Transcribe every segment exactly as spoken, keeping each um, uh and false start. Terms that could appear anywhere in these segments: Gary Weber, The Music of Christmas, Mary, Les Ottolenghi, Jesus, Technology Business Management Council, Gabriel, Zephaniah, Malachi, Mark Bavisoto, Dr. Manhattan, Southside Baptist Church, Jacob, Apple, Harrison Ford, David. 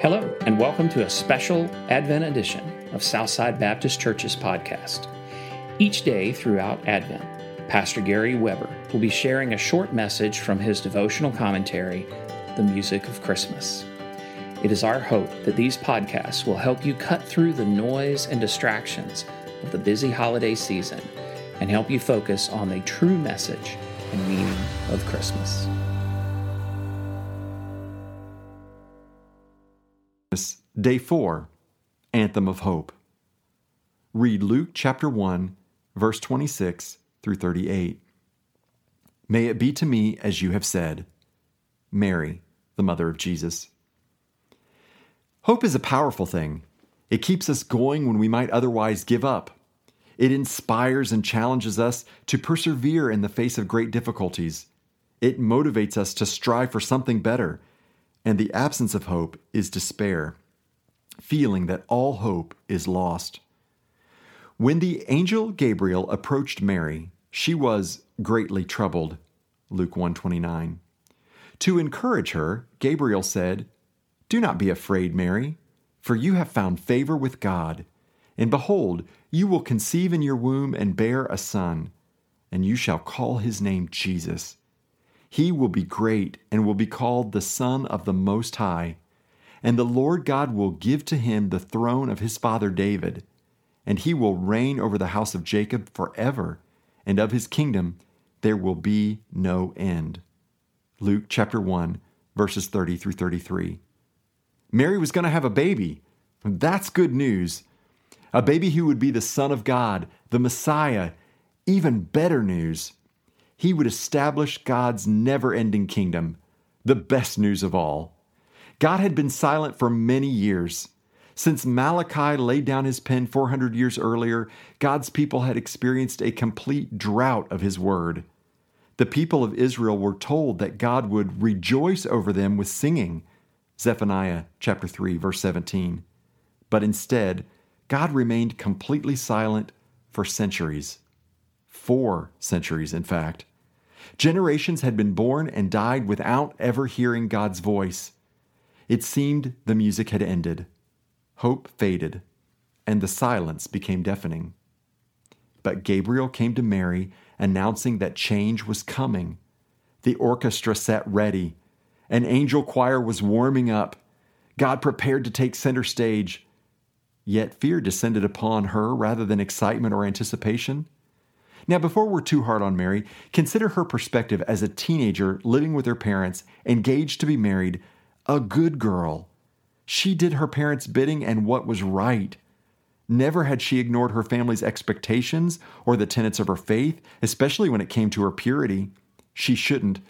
Hello, and welcome to a special Advent edition of Southside Baptist Church's podcast. Each day throughout Advent, Pastor Gary Weber will be sharing a short message from his devotional commentary, The Music of Christmas. It is our hope that these podcasts will help you cut through the noise and distractions of the busy holiday season and help you focus on the true message and meaning of Christmas. Day four, Anthem of Hope. Read Luke chapter one, verse twenty-six through thirty-eight. May it be to me as you have said. Mary, the mother of Jesus. Hope is a powerful thing. It keeps us going when we might otherwise give up. It inspires and challenges us to persevere in the face of great difficulties. It motivates us to strive for something better. And the absence of hope is despair, feeling that all hope is lost. When the angel Gabriel approached Mary, she was greatly troubled. Luke one twenty-nine. To encourage her, Gabriel said, "Do not be afraid, Mary, for you have found favor with God. And behold, you will conceive in your womb and bear a son, and you shall call his name Jesus. He will be great and will be called the Son of the Most High. And the Lord God will give to him the throne of his father David, and he will reign over the house of Jacob forever, and of his kingdom there will be no end." Luke chapter one, verses thirty through thirty-three. Mary was going to have a baby. That's good news. A baby who would be the Son of God, the Messiah. Even better news. He would establish God's never-ending kingdom, the best news of all. God had been silent for many years. Since Malachi laid down his pen four hundred years earlier, God's people had experienced a complete drought of his word. The people of Israel were told that God would rejoice over them with singing, Zephaniah chapter three, verse seventeen. But instead, God remained completely silent for centuries. Four centuries, in fact. Generations had been born and died without ever hearing God's voice. It seemed the music had ended. Hope faded, and the silence became deafening. But Gabriel came to Mary, announcing that change was coming. The orchestra sat ready. An angel choir was warming up. God prepared to take center stage. Yet fear descended upon her rather than excitement or anticipation. Now, before we're too hard on Mary, consider her perspective as a teenager living with her parents, engaged to be married, a good girl. She did her parents' bidding and what was right. Never had she ignored her family's expectations or the tenets of her faith, especially when it came to her purity. She shouldn't,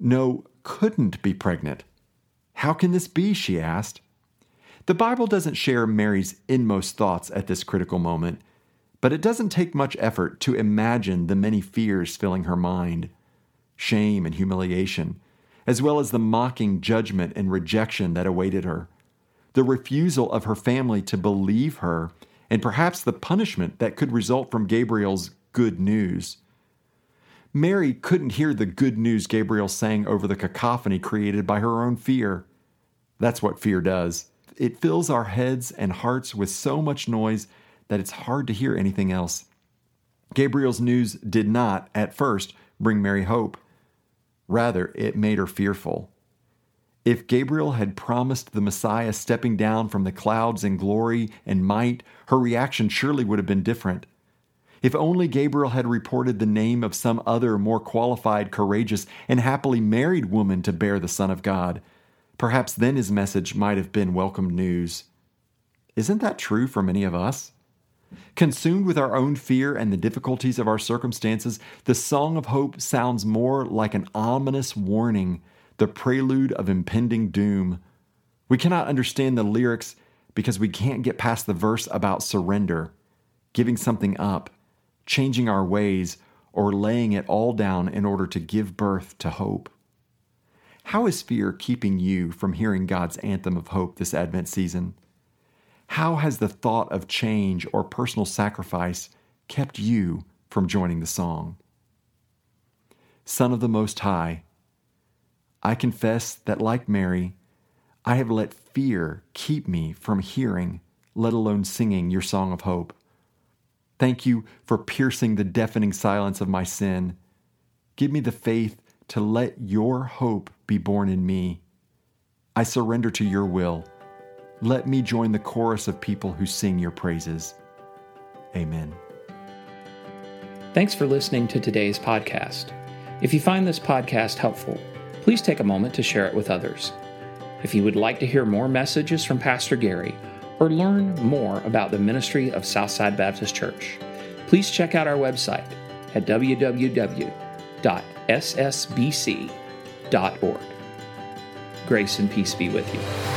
no, couldn't be pregnant. How can this be, she asked. The Bible doesn't share Mary's inmost thoughts at this critical moment, but it doesn't take much effort to imagine the many fears filling her mind, shame and humiliation, as well as the mocking judgment and rejection that awaited her, the refusal of her family to believe her, and perhaps the punishment that could result from Gabriel's good news. Mary couldn't hear the good news Gabriel sang over the cacophony created by her own fear. That's what fear does. It fills our heads and hearts with so much noise that it's hard to hear anything else. Gabriel's news did not, at first, bring Mary hope. Rather, it made her fearful. If Gabriel had promised the Messiah stepping down from the clouds in glory and might, her reaction surely would have been different. If only Gabriel had reported the name of some other, more qualified, courageous, and happily married woman to bear the Son of God, perhaps then his message might have been welcome news. Isn't that true for many of us? Consumed with our own fear and the difficulties of our circumstances, the song of hope sounds more like an ominous warning, the prelude of impending doom. We cannot understand the lyrics because we can't get past the verse about surrender, giving something up, changing our ways, or laying it all down in order to give birth to hope. How is fear keeping you from hearing God's anthem of hope this Advent season? How has the thought of change or personal sacrifice kept you from joining the song? Son of the Most High, I confess that, like Mary, I have let fear keep me from hearing, let alone singing your song of hope. Thank you for piercing the deafening silence of my sin. Give me the faith to let your hope be born in me. I surrender to your will. Let me join the chorus of people who sing your praises. Amen. Thanks for listening to today's podcast. If you find this podcast helpful, please take a moment to share it with others. If you would like to hear more messages from Pastor Gary or learn more about the ministry of Southside Baptist Church, please check out our website at w w w dot s s b c dot org. Grace and peace be with you.